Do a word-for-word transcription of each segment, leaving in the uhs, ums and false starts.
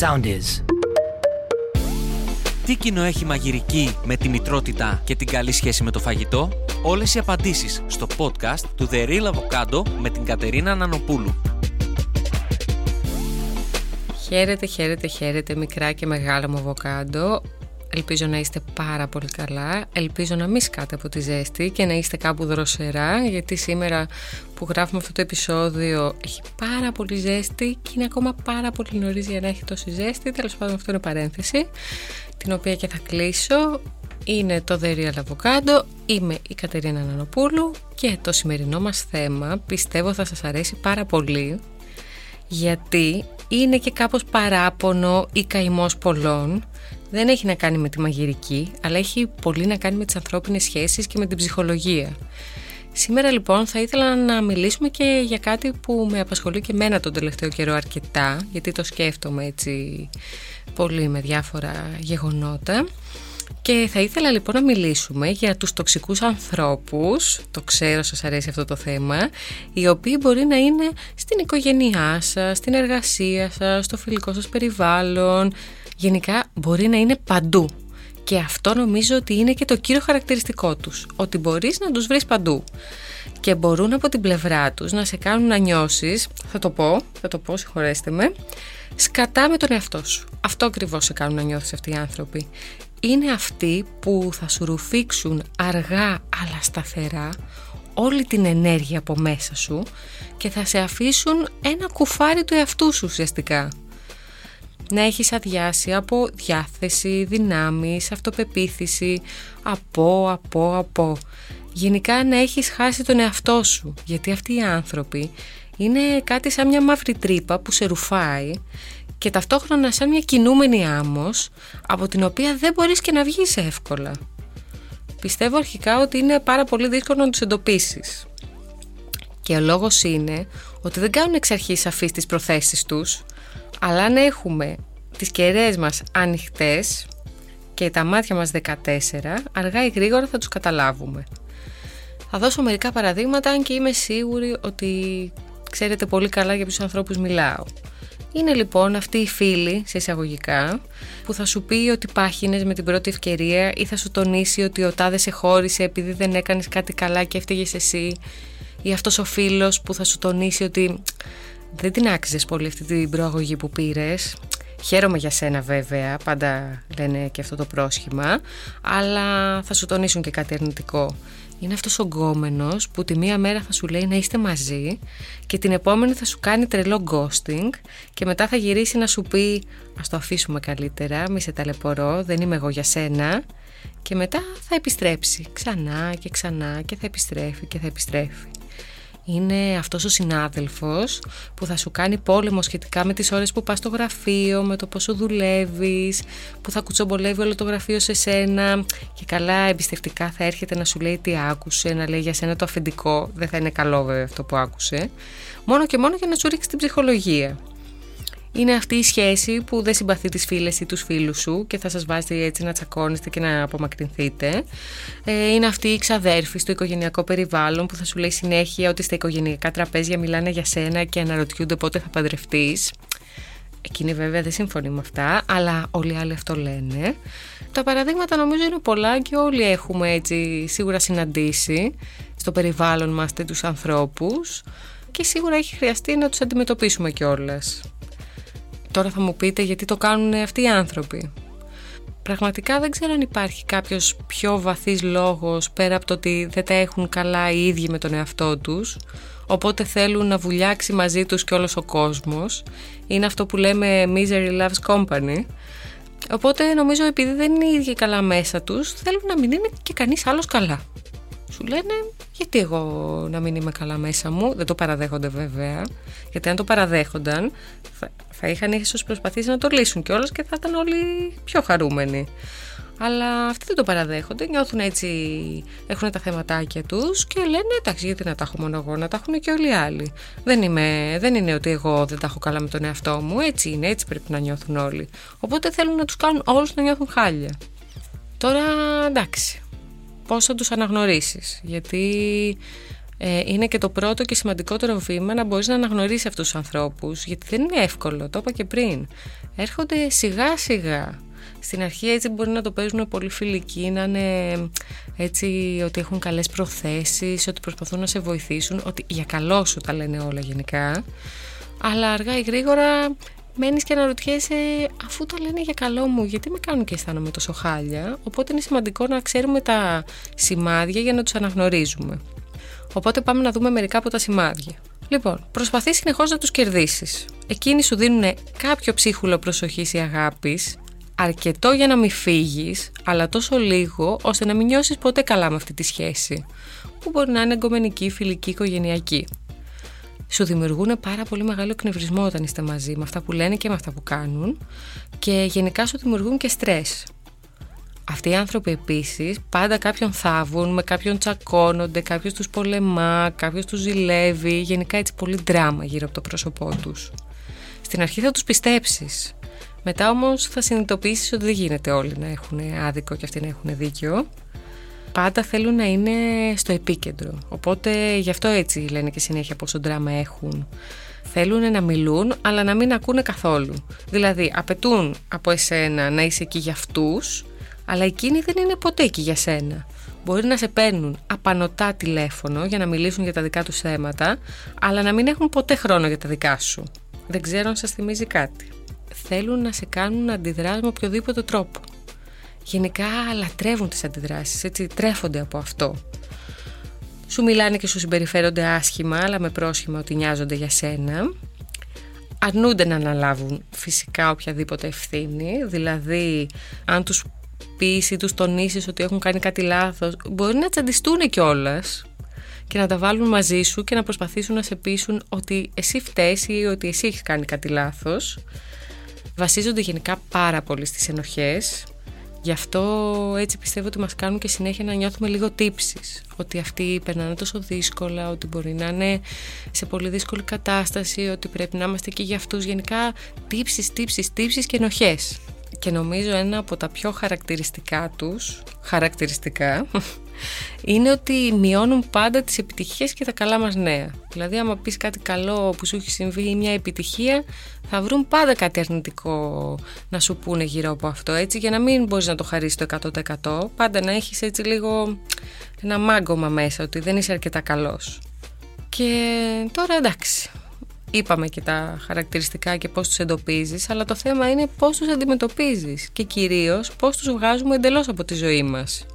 Sound is. Τι κοινό έχει μαγειρική με τη μητρότητα και την καλή σχέση με το φαγητό? Όλες οι απαντήσεις στο podcast του The Real Avocado με την Κατερίνα Νανοπούλου. Χαίρετε, χαίρετε, χαίρετε μικρά και μεγάλα μου αβοκάντο. Ελπίζω να είστε πάρα πολύ καλά, ελπίζω να μην σκάτε από τη ζέστη και να είστε κάπου δροσερά, γιατί σήμερα που γράφουμε αυτό το επεισόδιο έχει πάρα πολύ ζέστη και είναι ακόμα πάρα πολύ νωρίς για να έχει τόση ζέστη. Τέλος πάντων, αυτό είναι παρένθεση, την οποία και θα κλείσω. Είναι το The Real avocado, είμαι η Κατερίνα Νανοπούλου και το σημερινό μας θέμα πιστεύω θα σας αρέσει πάρα πολύ, γιατί είναι και κάπως παράπονο ή καημός πολλών. Δεν έχει να κάνει με τη μαγειρική, αλλά έχει πολύ να κάνει με τις ανθρώπινες σχέσεις και με την ψυχολογία. Σήμερα λοιπόν θα ήθελα να μιλήσουμε και για κάτι που με απασχολεί και εμένα τον τελευταίο καιρό αρκετά, γιατί το σκέφτομαι έτσι πολύ με διάφορα γεγονότα. Και θα ήθελα λοιπόν να μιλήσουμε για τους τοξικούς ανθρώπους, το ξέρω σας αρέσει αυτό το θέμα, οι οποίοι μπορεί να είναι στην οικογένειά σας, στην εργασία σας, στο φιλικό σας περιβάλλον. Γενικά μπορεί να είναι παντού και αυτό νομίζω ότι είναι και το κύριο χαρακτηριστικό τους, ότι μπορείς να τους βρεις παντού και μπορούν από την πλευρά τους να σε κάνουν να νιώσεις, θα το πω, θα το πω, συγχωρέστε με, σκατά με τον εαυτό σου. Αυτό ακριβώς σε κάνουν να νιώθεις αυτοί οι άνθρωποι. Είναι αυτοί που θα σου ρουφήξουν αργά αλλά σταθερά όλη την ενέργεια από μέσα σου και θα σε αφήσουν ένα κουφάρι του εαυτού σου ουσιαστικά. Να έχεις αδειάσει από διάθεση, δυνάμεις, αυτοπεποίθηση, από, από, από. Γενικά να έχεις χάσει τον εαυτό σου, γιατί αυτοί οι άνθρωποι είναι κάτι σαν μια μαύρη τρύπα που σε ρουφάει και ταυτόχρονα σαν μια κινούμενη άμμος από την οποία δεν μπορείς και να βγεις εύκολα. Πιστεύω αρχικά ότι είναι πάρα πολύ δύσκολο να τους εντοπίσεις. Και ο λόγος είναι ότι δεν κάνουν εξ αρχής σαφείς τις προθέσεις τους, αλλά αν έχουμε τις κεραίες μας ανοιχτές και τα μάτια μας δεκατέσσερα, αργά ή γρήγορα θα τους καταλάβουμε. Θα δώσω μερικά παραδείγματα, αν και είμαι σίγουρη ότι ξέρετε πολύ καλά για ποιους ανθρώπους μιλάω. Είναι λοιπόν αυτοί οι φίλοι, σε εισαγωγικά, που θα σου πει ότι πάχυνες με την πρώτη ευκαιρία ή θα σου τονίσει ότι ο τάδε σε χώρισε επειδή δεν έκανες κάτι καλά και έφταιγες εσύ, ή αυτός ο φίλος που θα σου τονίσει ότι δεν την άξιζες πολύ αυτή την προαγωγή που πήρες. Χαίρομαι για σένα βέβαια, πάντα λένε και αυτό το πρόσχημα, αλλά θα σου τονίσουν και κάτι αρνητικό. Είναι αυτός ο γκόμενος που τη μία μέρα θα σου λέει να είστε μαζί και την επόμενη θα σου κάνει τρελό ghosting και μετά θα γυρίσει να σου πει ας το αφήσουμε καλύτερα, μη σε ταλαιπωρώ, δεν είμαι εγώ για σένα, και μετά θα επιστρέψει ξανά και ξανά και θα επιστρέφει και θα επιστρέφει. Είναι αυτός ο συνάδελφος που θα σου κάνει πόλεμο σχετικά με τις ώρες που πας στο γραφείο, με το πόσο δουλεύεις, που θα κουτσομπολεύει όλο το γραφείο σε σένα και καλά εμπιστευτικά θα έρχεται να σου λέει τι άκουσε, να λέει για σένα το αφεντικό, δεν θα είναι καλό βέβαια αυτό που άκουσε, μόνο και μόνο για να σου ρίξει την ψυχολογία. Είναι αυτή η σχέση που δεν συμπαθεί τις φίλες ή τους φίλους σου και θα σας βάζει έτσι να τσακώνεστε και να απομακρυνθείτε. Είναι αυτή η ξαδέρφη στο οικογενειακό περιβάλλον που θα σου λέει συνέχεια ότι στα οικογενειακά τραπέζια μιλάνε για σένα και αναρωτιούνται πότε θα παντρευτείς. Εκείνη βέβαια δεν συμφωνεί με αυτά, αλλά όλοι οι άλλοι αυτό λένε. Τα παραδείγματα νομίζω είναι πολλά και όλοι έχουμε έτσι σίγουρα συναντήσει στο περιβάλλον μας τέτοιους ανθρώπους και σίγουρα έχει χρειαστεί να τους αντιμετωπίσουμε κιόλας. Τώρα θα μου πείτε γιατί το κάνουν αυτοί οι άνθρωποι. Πραγματικά δεν ξέρω αν υπάρχει κάποιος πιο βαθύς λόγος πέρα από το ότι δεν τα έχουν καλά οι ίδιοι με τον εαυτό τους, οπότε θέλουν να βουλιάξει μαζί τους και όλος ο κόσμος. Είναι αυτό που λέμε misery loves company. Οπότε νομίζω επειδή δεν είναι οι ίδιοι καλά μέσα τους, θέλουν να μην είναι και κανείς άλλος καλά. Σου λένε γιατί εγώ να μην είμαι καλά μέσα μου. Δεν το παραδέχονται βέβαια, γιατί αν το παραδέχονταν θα, θα είχαν ίσως προσπαθήσει να το λύσουν κιόλας και θα ήταν όλοι πιο χαρούμενοι. Αλλά αυτοί δεν το παραδέχονται, νιώθουν έτσι, έχουν τα θεματάκια τους και λένε εντάξει, γιατί να τα έχω μόνο εγώ, να τα έχουν και όλοι οι άλλοι. Δεν, είμαι, δεν είναι ότι εγώ δεν τα έχω καλά με τον εαυτό μου, έτσι είναι, έτσι πρέπει να νιώθουν όλοι. Οπότε θέλουν να τους κάνουν όλους να νιώθουν χάλια. Τώρα εντάξει, πώς θα τους αναγνωρίσεις, γιατί ε, είναι και το πρώτο και σημαντικότερο βήμα να μπορείς να αναγνωρίσεις αυτούς τους ανθρώπους, γιατί δεν είναι εύκολο, το είπα και πριν. Έρχονται σιγά σιγά. Στην αρχή έτσι μπορεί να το παίζουν πολύ φιλικοί, να είναι έτσι ότι έχουν καλές προθέσεις, ότι προσπαθούν να σε βοηθήσουν, ότι για καλό σου τα λένε όλα γενικά. Αλλά αργά ή γρήγορα μένεις και αναρωτιέσαι, αφού τα λένε για καλό μου, γιατί με κάνουν και αισθάνομαι τόσο χάλια. Οπότε είναι σημαντικό να ξέρουμε τα σημάδια για να τους αναγνωρίζουμε. Οπότε πάμε να δούμε μερικά από τα σημάδια. Λοιπόν, προσπαθεί συνεχώς να τους κερδίσεις. Εκείνοι σου δίνουν κάποιο ψίχουλο προσοχής ή αγάπης, αρκετό για να μην φύγεις, αλλά τόσο λίγο ώστε να μην νιώσεις ποτέ καλά με αυτή τη σχέση, που μπορεί να είναι εγκομενική, φιλική, οικογενειακή. Σου δημιουργούν πάρα πολύ μεγάλο εκνευρισμό όταν είστε μαζί, με αυτά που λένε και με αυτά που κάνουν, και γενικά σου δημιουργούν και στρες. Αυτοί οι άνθρωποι επίσης πάντα κάποιον θάβουν, με κάποιον τσακώνονται, κάποιος τους πολεμά, κάποιος τους ζηλεύει, γενικά έτσι πολύ δράμα γύρω από το πρόσωπό τους. Στην αρχή θα τους πιστέψεις. Μετά όμως θα συνειδητοποιήσεις ότι δεν γίνεται όλοι να έχουν άδικο και αυτοί να έχουν δίκιο. Πάντα θέλουν να είναι στο επίκεντρο, οπότε γι' αυτό έτσι λένε και συνέχεια πόσο δράμα έχουν. Θέλουν να μιλούν αλλά να μην ακούνε καθόλου. Δηλαδή απαιτούν από εσένα να είσαι εκεί για αυτούς, αλλά εκείνοι δεν είναι ποτέ εκεί για σένα. Μπορεί να σε παίρνουν απανοτά τηλέφωνο για να μιλήσουν για τα δικά τους θέματα, αλλά να μην έχουν ποτέ χρόνο για τα δικά σου. Δεν ξέρω αν σας θυμίζει κάτι. Θέλουν να σε κάνουν να αντιδράς με οποιοδήποτε τρόπο. Γενικά λατρεύουν τις αντιδράσεις, έτσι, τρέφονται από αυτό. Σου μιλάνε και σου συμπεριφέρονται άσχημα, αλλά με πρόσχημα ότι νοιάζονται για σένα. Αρνούνται να αναλάβουν φυσικά οποιαδήποτε ευθύνη, δηλαδή αν τους πεις ή τους τονίσεις ότι έχουν κάνει κάτι λάθος, μπορεί να τσαντιστούν κιόλας και να τα βάλουν μαζί σου και να προσπαθήσουν να σε πείσουν ότι εσύ φταίς ή ότι εσύ έχεις κάνει κάτι λάθος. Βασίζονται γενικά πάρα πολύ στις ενοχές, γι' αυτό έτσι πιστεύω ότι μας κάνουν και συνέχεια να νιώθουμε λίγο τύψεις. Ότι αυτοί περνάνε τόσο δύσκολα, ότι μπορεί να είναι σε πολύ δύσκολη κατάσταση, ότι πρέπει να είμαστε εκεί για αυτούς. Γενικά τύψεις, τύψεις, τύψεις και ενοχές. Και νομίζω ένα από τα πιο χαρακτηριστικά τους, χαρακτηριστικά, είναι ότι μειώνουν πάντα τις επιτυχίες και τα καλά μας νέα. Δηλαδή άμα πεις κάτι καλό που σου έχει συμβεί ή μια επιτυχία, θα βρουν πάντα κάτι αρνητικό να σου πούνε γύρω από αυτό, έτσι, για να μην μπορείς να το χαρίσεις το εκατό τοις εκατό. Πάντα να έχεις έτσι λίγο ένα μάγκωμα μέσα ότι δεν είσαι αρκετά καλός. Και τώρα εντάξει, είπαμε και τα χαρακτηριστικά και πώς τους εντοπίζεις, αλλά το θέμα είναι πώς τους αντιμετωπίζεις και κυρίως πώς τους βγάζουμε εντελώς από τη ζωή μας.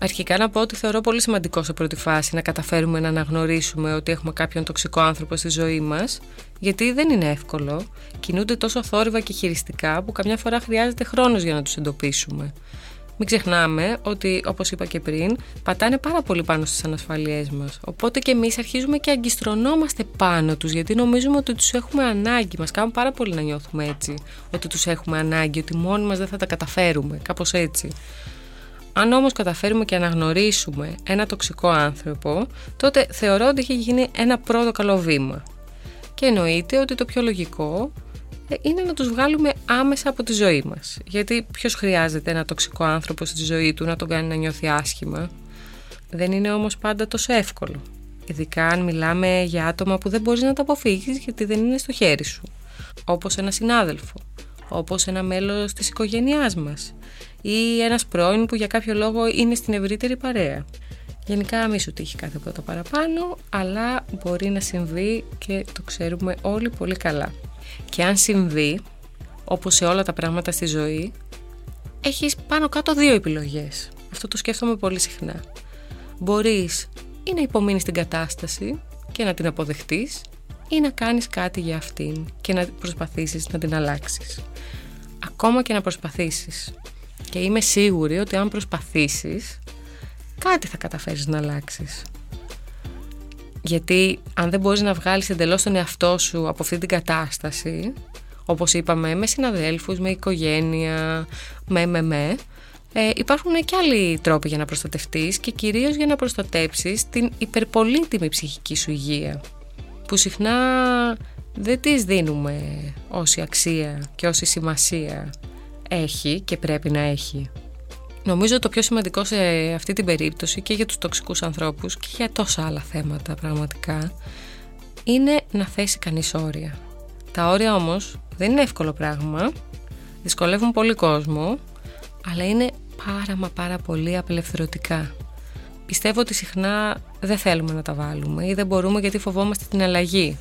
Αρχικά να πω ότι θεωρώ πολύ σημαντικό σε πρώτη φάση να καταφέρουμε να αναγνωρίσουμε ότι έχουμε κάποιον τοξικό άνθρωπο στη ζωή μας, γιατί δεν είναι εύκολο. Κινούνται τόσο θόρυβα και χειριστικά που καμιά φορά χρειάζεται χρόνος για να τους εντοπίσουμε. Μην ξεχνάμε ότι, όπως είπα και πριν, πατάνε πάρα πολύ πάνω στις ανασφαλίες μας. Οπότε και εμείς αρχίζουμε και αγκιστρωνόμαστε πάνω τους, γιατί νομίζουμε ότι τους έχουμε ανάγκη. Μας κάνουν πάρα πολύ να νιώθουμε έτσι, ότι τους έχουμε ανάγκη, ότι μόνοι μας δεν θα τα καταφέρουμε, κάπως έτσι. Αν όμως καταφέρουμε και αναγνωρίσουμε ένα τοξικό άνθρωπο, τότε θεωρώ ότι έχει γίνει ένα πρώτο καλό βήμα. Και εννοείται ότι το πιο λογικό είναι να τους βγάλουμε άμεσα από τη ζωή μας. Γιατί ποιος χρειάζεται ένα τοξικό άνθρωπο στη ζωή του να τον κάνει να νιώθει άσχημα? Δεν είναι όμως πάντα τόσο εύκολο. Ειδικά αν μιλάμε για άτομα που δεν μπορείς να τα αποφύγεις γιατί δεν είναι στο χέρι σου. Όπως ένα συνάδελφο, όπως ένα μέλος της οικογένειάς μας ή ένας πρώην που για κάποιο λόγο είναι στην ευρύτερη παρέα. Γενικά μη σου τύχει κάθε πρώτα παραπάνω, αλλά μπορεί να συμβεί και το ξέρουμε όλοι πολύ καλά. Και αν συμβεί, όπως σε όλα τα πράγματα στη ζωή, έχεις πάνω κάτω δύο επιλογές. Αυτό το σκέφτομαι πολύ συχνά. Μπορείς ή να υπομείνεις την κατάσταση και να την αποδεχτείς, ή να κάνεις κάτι για αυτήν και να προσπαθήσεις να την αλλάξεις. Ακόμα και να προσπαθήσεις. Και είμαι σίγουρη ότι αν προσπαθήσεις, κάτι θα καταφέρεις να αλλάξεις. Γιατί αν δεν μπορείς να βγάλεις εντελώς τον εαυτό σου από αυτή την κατάσταση, όπως είπαμε, με συναδέλφους, με οικογένεια, με με με, ε, υπάρχουν και άλλοι τρόποι για να προστατευτείς και κυρίως για να προστατέψεις την υπερπολύτιμη ψυχική σου υγεία, που συχνά δεν της δίνουμε όση αξία και όση σημασία έχει και πρέπει να έχει. Νομίζω το πιο σημαντικό σε αυτή την περίπτωση και για τους τοξικούς ανθρώπους και για τόσα άλλα θέματα πραγματικά είναι να θέσει κανείς όρια. Τα όρια όμως δεν είναι εύκολο πράγμα, δυσκολεύουν πολύ κόσμο, αλλά είναι πάρα μα πάρα πολύ απελευθερωτικά. Πιστεύω ότι συχνά δεν θέλουμε να τα βάλουμε ή δεν μπορούμε γιατί φοβόμαστε την αλλαγή.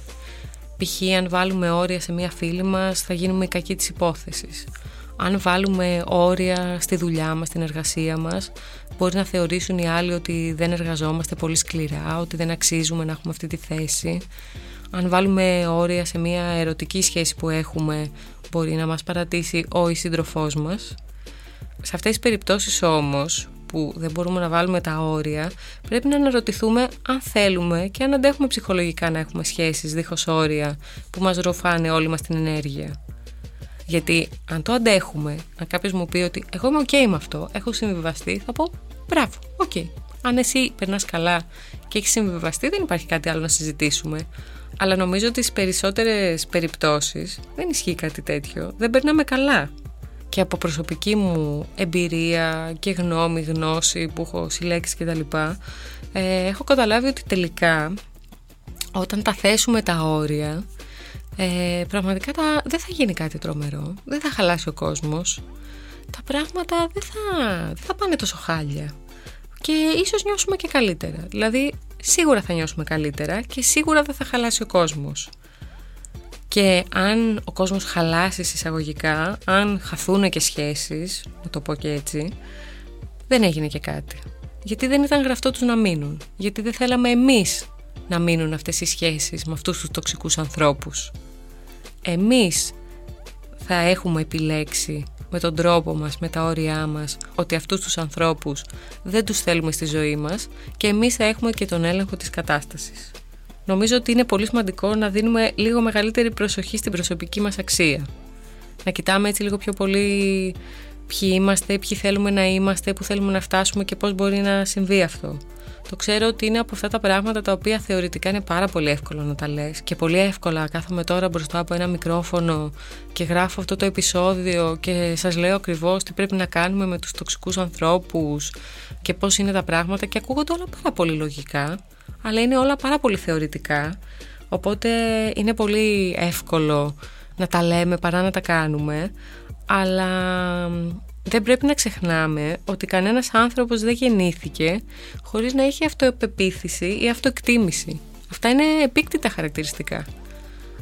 Π.χ. αν βάλουμε όρια σε μία φίλη μας θα γίνουμε οι κακοί της υπόθεσης. Αν βάλουμε όρια στη δουλειά μας, στην εργασία μας, μπορεί να θεωρήσουν οι άλλοι ότι δεν εργαζόμαστε πολύ σκληρά, ότι δεν αξίζουμε να έχουμε αυτή τη θέση. Αν βάλουμε όρια σε μια ερωτική σχέση που έχουμε, μπορεί να μας παρατήσει ο ή σύντροφός μας. Σε αυτές τις περιπτώσεις όμως, που δεν μπορούμε να βάλουμε τα όρια, πρέπει να αναρωτηθούμε αν θέλουμε και αν αντέχουμε ψυχολογικά να έχουμε σχέσεις δίχως όρια που μας ρουφάνε όλη μας την ενέργεια. Γιατί αν το αντέχουμε, αν κάποιος μου πει ότι εγώ είμαι ok με αυτό, έχω συμβιβαστεί, θα πω μπράβο, ok. Αν εσύ περνάς καλά και έχεις συμβιβαστεί, δεν υπάρχει κάτι άλλο να συζητήσουμε. Αλλά νομίζω ότι στις περισσότερες περιπτώσεις δεν ισχύει κάτι τέτοιο, δεν περνάμε καλά. Και από προσωπική μου εμπειρία και γνώμη, γνώση που έχω συλλέξει κτλ. Ε, έχω καταλάβει ότι τελικά όταν τα θέσουμε τα όρια, Ε, πραγματικά τα, δεν θα γίνει κάτι τρομερό, δεν θα χαλάσει ο κόσμος, τα πράγματα δεν θα, δεν θα πάνε τόσο χάλια και ίσως νιώσουμε και καλύτερα. Δηλαδή σίγουρα θα νιώσουμε καλύτερα και σίγουρα δεν θα χαλάσει ο κόσμος. Και αν ο κόσμος χαλάσει εισαγωγικά, αν χαθούν και σχέσεις, να το πω και έτσι, δεν έγινε και κάτι. Γιατί δεν ήταν γραφτό τους να μείνουν, γιατί δεν θέλαμε εμείς να μείνουν αυτές οι σχέσεις με αυτούς τους τοξικούς ανθρώπους. Εμείς θα έχουμε επιλέξει με τον τρόπο μας, με τα όρια μας, ότι αυτούς τους ανθρώπους δεν τους θέλουμε στη ζωή μας και εμείς θα έχουμε και τον έλεγχο της κατάστασης. Νομίζω ότι είναι πολύ σημαντικό να δίνουμε λίγο μεγαλύτερη προσοχή στην προσωπική μας αξία. Να κοιτάμε έτσι λίγο πιο πολύ ποιοι είμαστε, ποιοι θέλουμε να είμαστε, πού θέλουμε να φτάσουμε και πώς μπορεί να συμβεί αυτό. Το ξέρω ότι είναι από αυτά τα πράγματα τα οποία θεωρητικά είναι πάρα πολύ εύκολο να τα λες και πολύ εύκολα κάθομαι τώρα μπροστά από ένα μικρόφωνο και γράφω αυτό το επεισόδιο και σας λέω ακριβώς τι πρέπει να κάνουμε με τους τοξικούς ανθρώπους και πώς είναι τα πράγματα και ακούγονται όλα πάρα πολύ λογικά, αλλά είναι όλα πάρα πολύ θεωρητικά, οπότε είναι πολύ εύκολο να τα λέμε παρά να τα κάνουμε, αλλά δεν πρέπει να ξεχνάμε ότι κανένας άνθρωπος δεν γεννήθηκε χωρίς να έχει αυτοεπεποίθηση ή αυτοεκτίμηση. Αυτά είναι επίκτητα χαρακτηριστικά.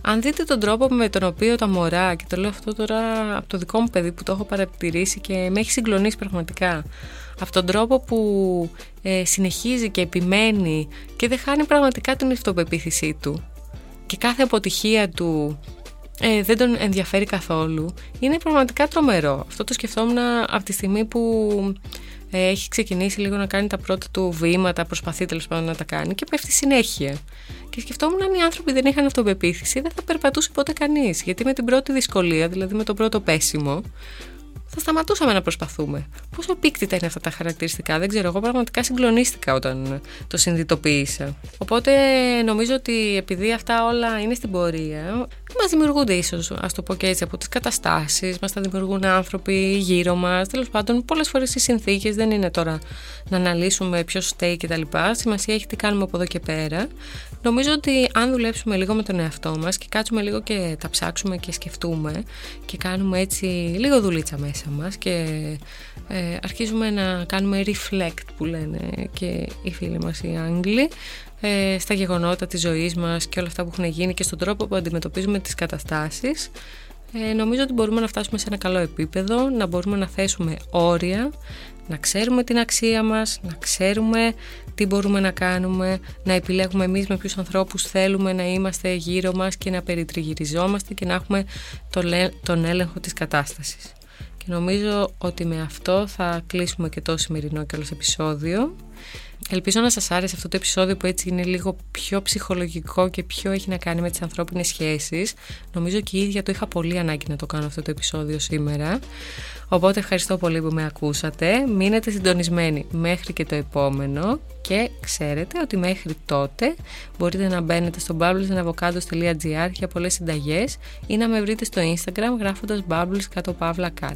Αν δείτε τον τρόπο με τον οποίο τα μωρά, και το λέω αυτό τώρα από το δικό μου παιδί που το έχω παρατηρήσει και με έχει συγκλονίσει πραγματικά, από τον τρόπο που ε, συνεχίζει και επιμένει και δεν χάνει πραγματικά την αυτοπεποίθησή του και κάθε αποτυχία του Ε, δεν τον ενδιαφέρει καθόλου, είναι πραγματικά τρομερό. Αυτό το σκεφτόμουν από τη στιγμή που ε, έχει ξεκινήσει λίγο να κάνει τα πρώτα του βήματα, προσπαθεί τέλος πάντων να τα κάνει και πέφτει συνέχεια. Και σκεφτόμουν αν οι άνθρωποι δεν είχαν αυτοπεποίθηση, δεν θα περπατούσε ποτέ κανείς. Γιατί με την πρώτη δυσκολία, δηλαδή με το πρώτο πέσιμο, θα σταματούσαμε να προσπαθούμε. Πόσο επίκτητα είναι αυτά τα χαρακτηριστικά, δεν ξέρω. Εγώ πραγματικά συγκλονίστηκα όταν το συνειδητοποίησα. Οπότε νομίζω ότι επειδή αυτά όλα είναι στην πορεία, μας δημιουργούνται ίσως, ας το πω και έτσι, από τις καταστάσεις, μας τα δημιουργούν άνθρωποι γύρω μας. Τέλος πάντων, πολλές φορές οι συνθήκες δεν είναι τώρα να αναλύσουμε ποιος στέει κτλ. Σημασία έχει τι κάνουμε από εδώ και πέρα. Νομίζω ότι αν δουλέψουμε λίγο με τον εαυτό μας και κάτσουμε λίγο και τα ψάξουμε και σκεφτούμε και κάνουμε έτσι λίγο δουλίτσα μέσα μας και ε, αρχίζουμε να κάνουμε reflect που λένε και οι φίλοι μας οι Άγγλοι ε, στα γεγονότα της ζωής μας και όλα αυτά που έχουν γίνει και στον τρόπο που αντιμετωπίζουμε τις καταστάσεις, ε, νομίζω ότι μπορούμε να φτάσουμε σε ένα καλό επίπεδο, να μπορούμε να θέσουμε όρια, να ξέρουμε την αξία μας, να ξέρουμε τι μπορούμε να κάνουμε, να επιλέγουμε εμείς με ποιους ανθρώπους θέλουμε να είμαστε γύρω μας και να περιτριγυριζόμαστε και να έχουμε τον έλεγχο της κατάστασης. Και νομίζω ότι με αυτό θα κλείσουμε και το σημερινό κιόλας επεισόδιο. Ελπίζω να σας άρεσε αυτό το επεισόδιο που έτσι είναι λίγο πιο ψυχολογικό και πιο έχει να κάνει με τις ανθρώπινες σχέσεις. Νομίζω και η ίδια το είχα πολύ ανάγκη να το κάνω αυτό το επεισόδιο σήμερα. Οπότε ευχαριστώ πολύ που με ακούσατε. Μείνετε συντονισμένοι μέχρι και το επόμενο και ξέρετε ότι μέχρι τότε μπορείτε να μπαίνετε στο bubbles den avocados τελεία gr για πολλές συνταγές ή να με βρείτε στο Instagram γράφοντας bubbles-pavlacat.